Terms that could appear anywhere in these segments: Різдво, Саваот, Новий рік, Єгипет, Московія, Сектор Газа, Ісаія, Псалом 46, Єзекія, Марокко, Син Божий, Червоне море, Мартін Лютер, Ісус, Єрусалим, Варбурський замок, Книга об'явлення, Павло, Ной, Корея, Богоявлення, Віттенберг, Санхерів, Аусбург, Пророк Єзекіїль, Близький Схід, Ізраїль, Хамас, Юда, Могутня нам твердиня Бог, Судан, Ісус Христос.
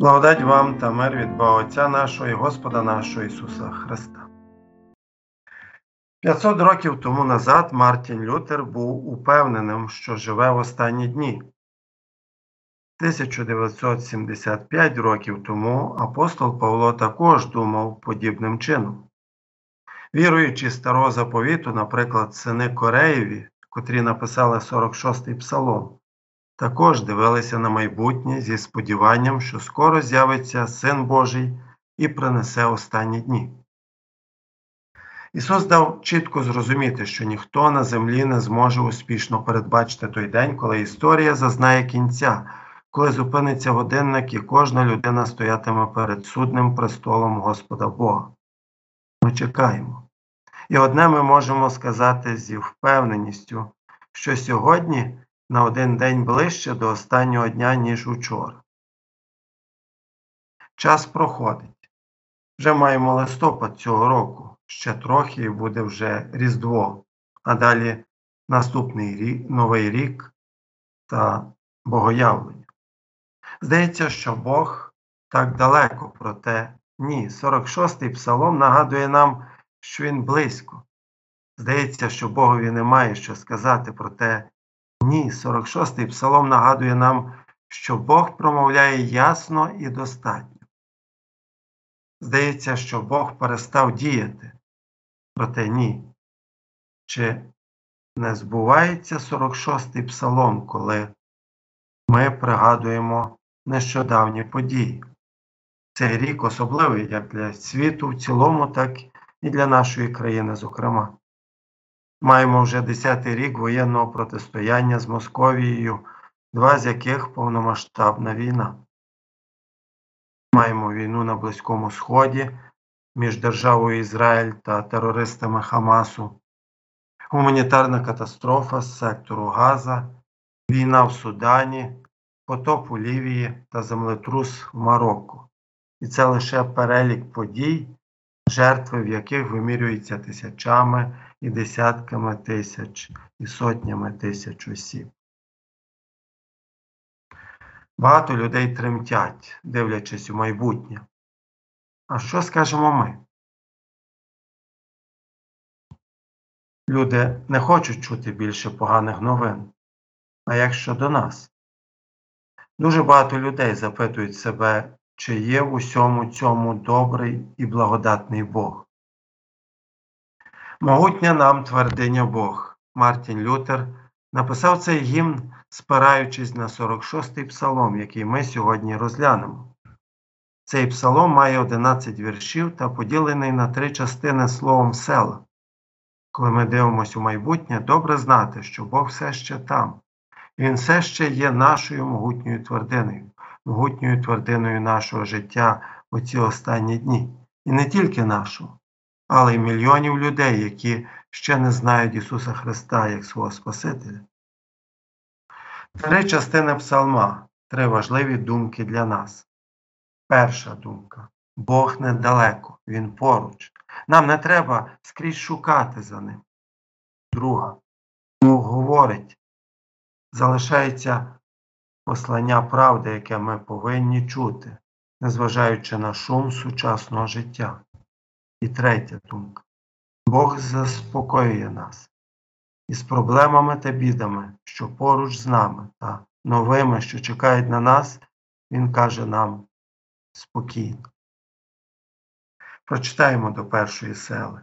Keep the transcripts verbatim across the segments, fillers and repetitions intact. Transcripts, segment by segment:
Благодать вам та мир від Бога Отця нашого і Господа нашого Ісуса Христа. п'ятсот років тому назад Мартін Лютер був упевненим, що живе в останні дні. тисяча дев'ятсот сімдесят п'ять років тому апостол Павло також думав подібним чином. Віруючи старого заповіту, наприклад, сини Кореєві, котрі написали сорок шостий псалом, також дивилися на майбутнє зі сподіванням, що скоро з'явиться Син Божий і принесе останні дні. Ісус дав чітко зрозуміти, що ніхто на землі не зможе успішно передбачити той день, коли історія зазнає кінця, коли зупиниться годинник і кожна людина стоятиме перед судним престолом Господа Бога. Ми чекаємо. І одне ми можемо сказати зі впевненістю, що сьогодні на один день ближче до останнього дня, ніж учора. Час проходить. Вже маємо листопад цього року. Ще трохи і буде вже Різдво. А далі наступний рік, Новий рік та Богоявлення. Здається, що Бог так далеко, проте ні. сорок шостий псалом нагадує нам, що він близько. Здається, що Богові немає що сказати, проте ні, сорок шостий псалом нагадує нам, що Бог промовляє ясно і достатньо. Здається, що Бог перестав діяти, проте ні. Чи не збувається сорок шостий псалом, коли ми пригадуємо нещодавні події? Цей рік особливий як для світу в цілому, так і для нашої країни, зокрема. Маємо вже десятий рік воєнного протистояння з Московією, два з яких повномасштабна війна. Маємо війну на Близькому Сході між державою Ізраїль та терористами Хамасу, гуманітарна катастрофа з сектору Газа, війна в Судані, потоп у Лівії та землетрус в Марокко. І це лише перелік подій, жертви в яких вимірюються тисячами і десятками тисяч, і сотнями тисяч осіб. Багато людей тремтять, дивлячись у майбутнє. А що скажемо ми? Люди не хочуть чути більше поганих новин. А як щодо нас? Дуже багато людей запитують себе, чи є в усьому цьому добрий і благодатний Бог. Могутня нам твердиня Бог. Мартін Лютер написав цей гімн, спираючись на сорок шостий псалом, який ми сьогодні розглянемо. Цей псалом має одинадцять віршів та поділений на три частини словом «села». Коли ми дивимося у майбутнє, добре знати, що Бог все ще там. Він все ще є нашою могутньою твердиною, могутньою твердиною нашого життя у ці останні дні. І не тільки нашого, але й мільйонів людей, які ще не знають Ісуса Христа як свого Спасителя. Три частини псалма, три важливі думки для нас. Перша думка. Бог недалеко, Він поруч. Нам не треба скрізь шукати за Ним. Друга. Бог говорить. Залишається послання правди, яке ми повинні чути, незважаючи на шум сучасного життя. І третя думка. Бог заспокоює нас із проблемами та бідами, що поруч з нами, та новими, що чекають на нас, Він каже нам спокійно. Прочитаємо до першої сели.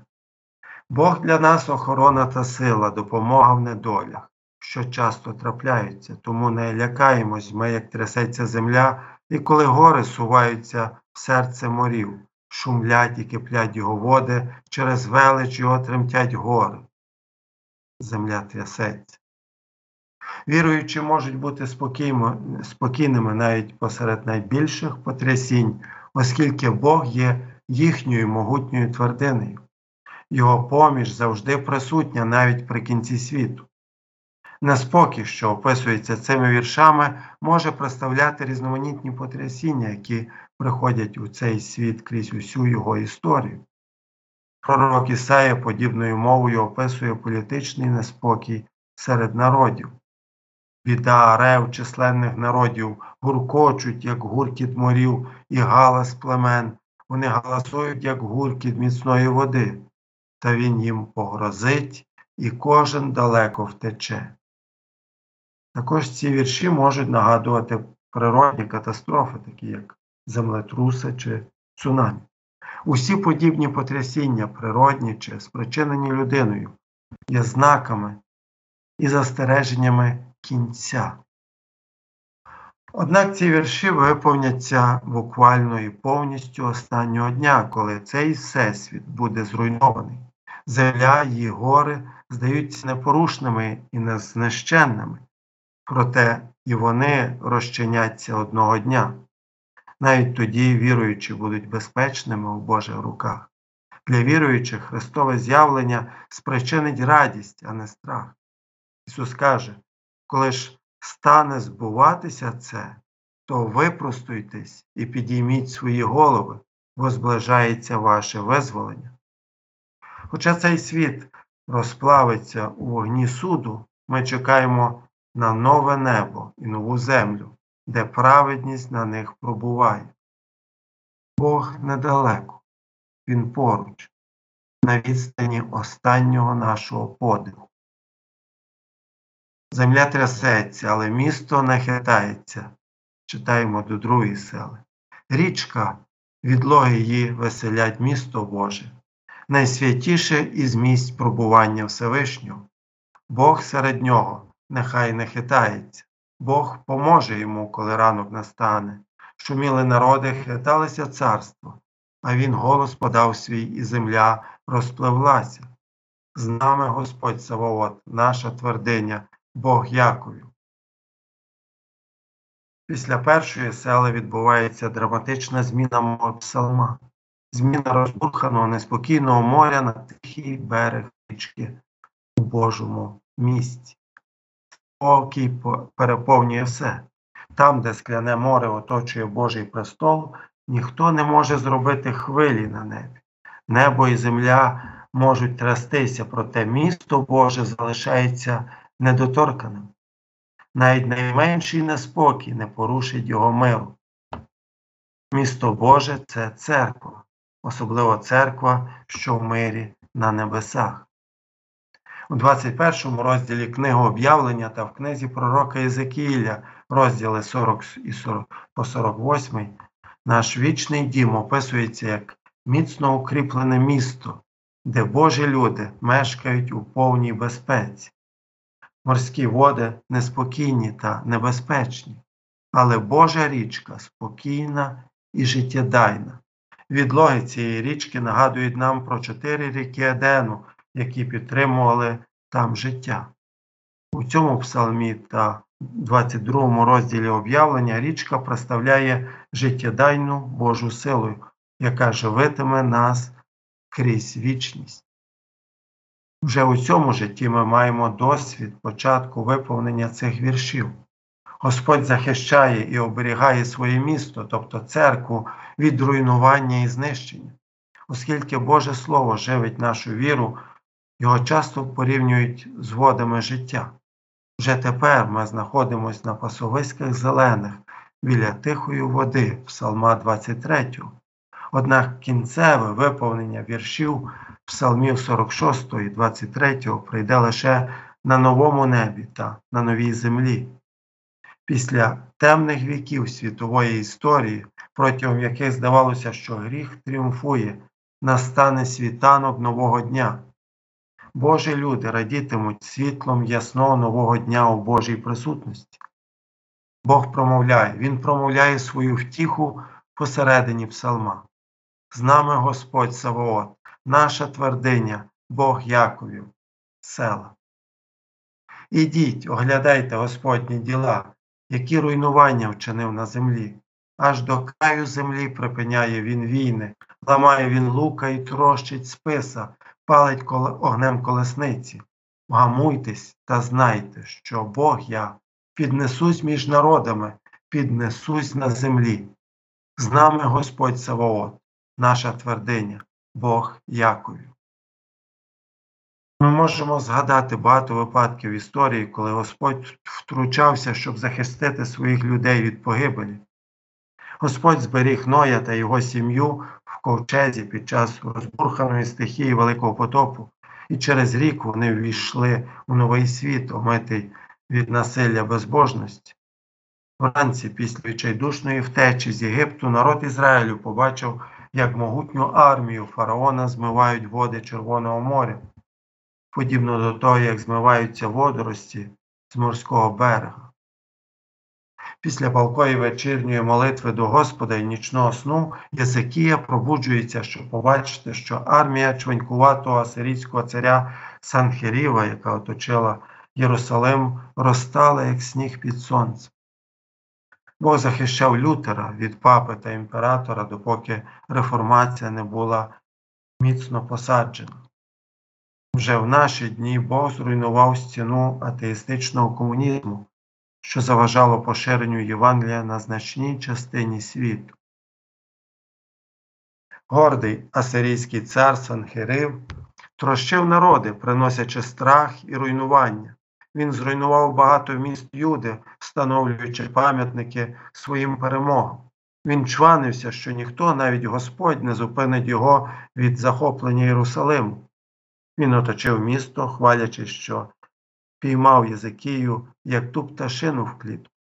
Бог для нас охорона та сила, допомога в недолях, що часто трапляються, тому не лякаємось ми, як трясеться земля, і коли гори суваються в серце морів. Шумлять і киплять його води, через велич його тремтять гори. Земля трясеться. Віруючі можуть бути спокійними навіть посеред найбільших потрясінь, оскільки Бог є їхньою могутньою твердиною. Його поміч завжди присутня навіть при кінці світу. Неспокій, що описується цими віршами, може представляти різноманітні потрясіння, які приходять у цей світ крізь усю його історію. Пророк Ісаія подібною мовою описує політичний неспокій серед народів. Біда, рев численних народів, гуркочуть, як гуркіт морів і галас племен. Вони галасують, як гуркіт міцної води. Та він їм погрозить, і кожен далеко втече. Також ці вірші можуть нагадувати природні катастрофи, такі як землетруси чи цунамі. Усі подібні потрясіння, природні чи спричинені людиною, є знаками і застереженнями кінця. Однак ці вірші виповняться буквально і повністю останнього дня, коли цей всесвіт буде зруйнований. Земля, її гори здаються непорушними і незнищенними, проте і вони розчиняться одного дня. Навіть тоді віруючі будуть безпечними у Божих руках. Для віруючих Христове з'явлення спричинить радість, а не страх. Ісус каже, коли ж стане збуватися це, то випростуйтесь і підійміть свої голови, бо зближається ваше визволення. Хоча цей світ розплавиться у вогні суду, ми чекаємо на нове небо і нову землю, де праведність на них пробуває. Бог недалеко, Він поруч, на відстані останнього нашого подиху. Земля трясеться, але місто не хитається. Читаємо до другої сели. Річка, відлоги її веселять місто Боже. Найсвятіше із місць пробування Всевишнього. Бог серед нього, нехай не хитається. Бог поможе йому, коли ранок настане. Шуміли народи, хиталися царство, а він голос подав свій, і земля розпливлася. З нами Господь Саваот, наша твердиня, Бог Яковів. Після першої сели відбувається драматична зміна мови псалма. Зміна розбурханого, неспокійного моря на тихий берег річки у Божому місті. Спокій переповнює все. Там, де скляне море оточує Божий престол, ніхто не може зробити хвилі на небі. Небо і земля можуть трястися, проте місто Боже залишається недоторканим. Навіть найменший неспокій не порушить його миру. Місто Боже – це церква, особливо церква, що в мирі на небесах. У двадцять першому розділі Книги об'явлення та в книзі пророка Єзекіїля, розділи сорок і по сорок восьмий, наш вічний дім описується як міцно укріплене місто, де Божі люди мешкають у повній безпеці. Морські води неспокійні та небезпечні, але Божа річка спокійна і життєдайна. Відлоги цієї річки нагадують нам про чотири ріки Едену, які підтримували там життя. У цьому псалмі та двадцять другому розділі об'явлення річка представляє життєдайну Божу силу, яка живитиме нас крізь вічність. Вже у цьому житті ми маємо досвід початку виповнення цих віршів. Господь захищає і оберігає своє місто, тобто церкву, від руйнування і знищення. Оскільки Боже Слово живить нашу віру, його часто порівнюють з водами життя. Вже тепер ми знаходимося на пасовиськах зелених, біля тихої води, псалма двадцять третього. Однак кінцеве виповнення віршів псалмів сорок шостого і двадцять третього прийде лише на новому небі та на новій землі. Після темних віків світової історії, протягом яких здавалося, що гріх тріумфує, настане світанок нового дня. Божі люди радітимуть світлом ясного нового дня у Божій присутності. Бог промовляє, Він промовляє свою втіху посередині псалма. З нами Господь Саваот, наша твердиня, Бог Яковів, села. Ідіть, оглядайте Господні діла, які руйнування вчинив на землі. Аж до краю землі припиняє він війни, ламає він лука і трощить списа, палить огнем колесниці. Вгамуйтесь та знайте, що Бог я, піднесусь між народами, піднесусь на землі. З нами Господь Саваот, наша твердиня, Бог Яковів. Ми можемо згадати багато випадків історії, коли Господь втручався, щоб захистити своїх людей від погибелі. Господь зберіг Ноя та його сім'ю в ковчезі під час розбурханої стихії Великого потопу, і через рік вони ввійшли у новий світ, омитий від насилля безбожності. Вранці, після відчайдушної втечі з Єгипту, народ Ізраїлю побачив, як могутню армію фараона змивають води Червоного моря, подібно до того, як змиваються водорості з морського берега. Після палкої вечірньої молитви до Господа і нічного сну Єзекія пробуджується, щоб побачити, що армія чванькуватого асирійського царя Санхеріва, яка оточила Єрусалим, розтала, як сніг під сонцем. Бог захищав Лютера від папи та імператора, допоки реформація не була міцно посаджена. Вже в наші дні Бог зруйнував стіну атеїстичного комунізму, що заважало поширенню Євангелія на значній частині світу. Гордий асирійський цар Санхерів трощив народи, приносячи страх і руйнування. Він зруйнував багато міст Юди, встановлюючи пам'ятники своїм перемогам. Він чванився, що ніхто, навіть Господь, не зупинить його від захоплення Єрусалиму. Він оточив місто, хвалячи, що піймав Єзекію, як ту пташину в клітку.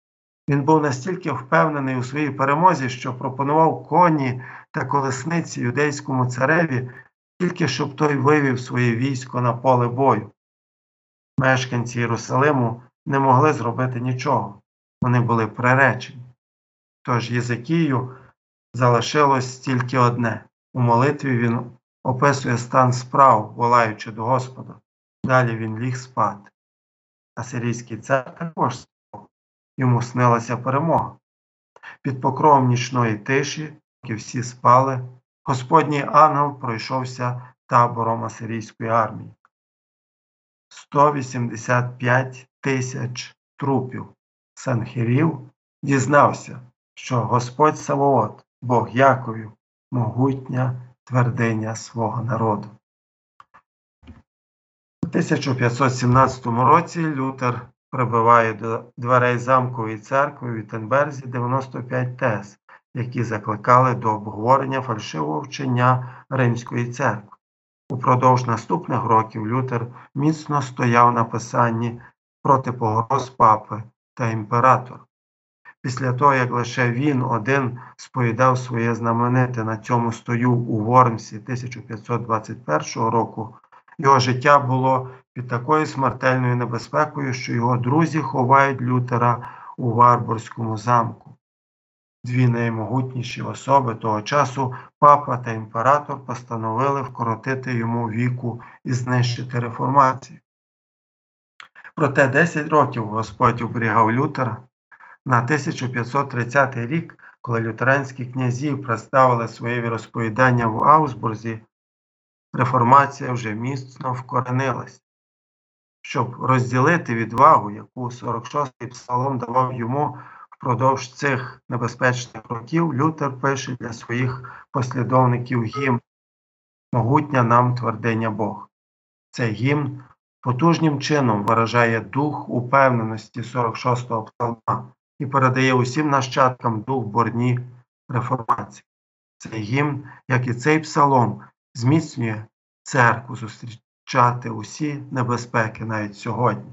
Він був настільки впевнений у своїй перемозі, що пропонував коні та колесниці юдейському цареві, тільки щоб той вивів своє військо на поле бою. Мешканці Єрусалиму не могли зробити нічого, вони були приречені. Тож Єзекію залишилось тільки одне. У молитві він описує стан справ, волаючи до Господа. Далі він ліг спати. Асирійський цар також спав. Йому снилася перемога. Під покровом нічної тиші, поки всі спали, Господній ангел пройшовся табором асирійської армії. сто вісімдесят п'ять тисяч трупів. Санхерів дізнався, що Господь Саваот, Бог Яковів, могутня твердиня свого народу. У тисяча п'ятсот сімнадцятому році Лютер прибуває до дверей замкової церкви у Віттенберзі дев'яносто п'ять тез, які закликали до обговорення фальшивого вчення Римської церкви. Упродовж наступних років Лютер міцно стояв на писанні проти погроз папи та імператора. Після того, як лише він один сповідав своє знамените «На цьому стою» у Вормсі тисяча п'ятсот двадцять першого року, його життя було під такою смертельною небезпекою, що його друзі ховають Лютера у Варбурському замку. Дві наймогутніші особи того часу, папа та імператор, постановили вкоротити йому віку і знищити реформацію. Проте десять років Господь оберігав Лютера. На тисяча п'ятсот тридцятий рік, коли лютеранські князі представили свої розповідання в Аусбурзі, реформація вже міцно вкоренилась. Щоб розділити відвагу, яку сорок шостий псалом давав йому, впродовж цих небезпечних років Лютер пише для своїх послідовників гімн «Могутня нам твердиня Бог». Цей гімн потужним чином виражає дух упевненості сорок шостого псалма і передає усім нащадкам дух борні реформації. Цей гімн, як і цей псалом, зміцнює церкву зустрічати усі небезпеки навіть сьогодні.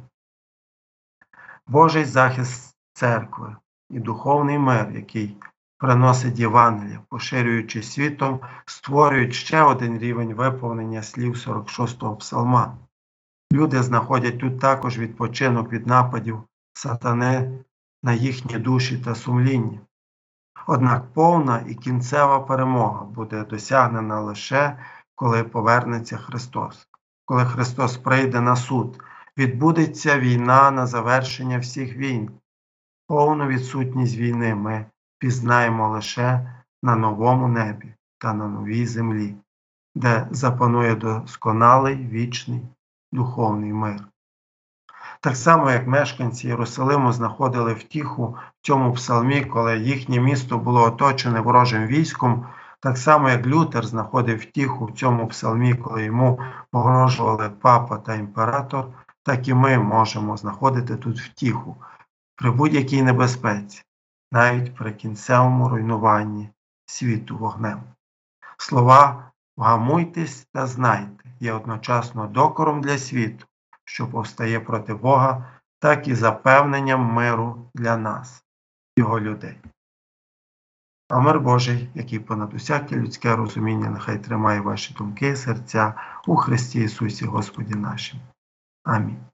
Божий захист церкви і духовний мир, який приносить Євангелія, поширюючи світом, створюють ще один рівень виповнення слів сорок шостого псалма. Люди знаходять тут також відпочинок від нападів сатани на їхні душі та сумління. Однак повна і кінцева перемога буде досягнена лише, коли повернеться Христос. Коли Христос прийде на суд, відбудеться війна на завершення всіх війн. Повну відсутність війни ми пізнаємо лише на новому небі та на новій землі, де запанує досконалий вічний духовний мир. Так само, як мешканці Єрусалиму знаходили втіху в цьому псалмі, коли їхнє місто було оточене ворожим військом, Так само, як Лютер знаходив втіху в цьому псалмі, коли йому погрожували папа та імператор, так і ми можемо знаходити тут втіху при будь-якій небезпеці, навіть при кінцевому руйнуванні світу вогнем. Слова «вгамуйтесь та знайте» є одночасно докором для світу, що повстає проти Бога, так і запевненням миру для нас, його людей. А мир Божий, який понад усяке людське розуміння, нехай тримає ваші думки і серця у Христі Ісусі Господі нашим. Амінь.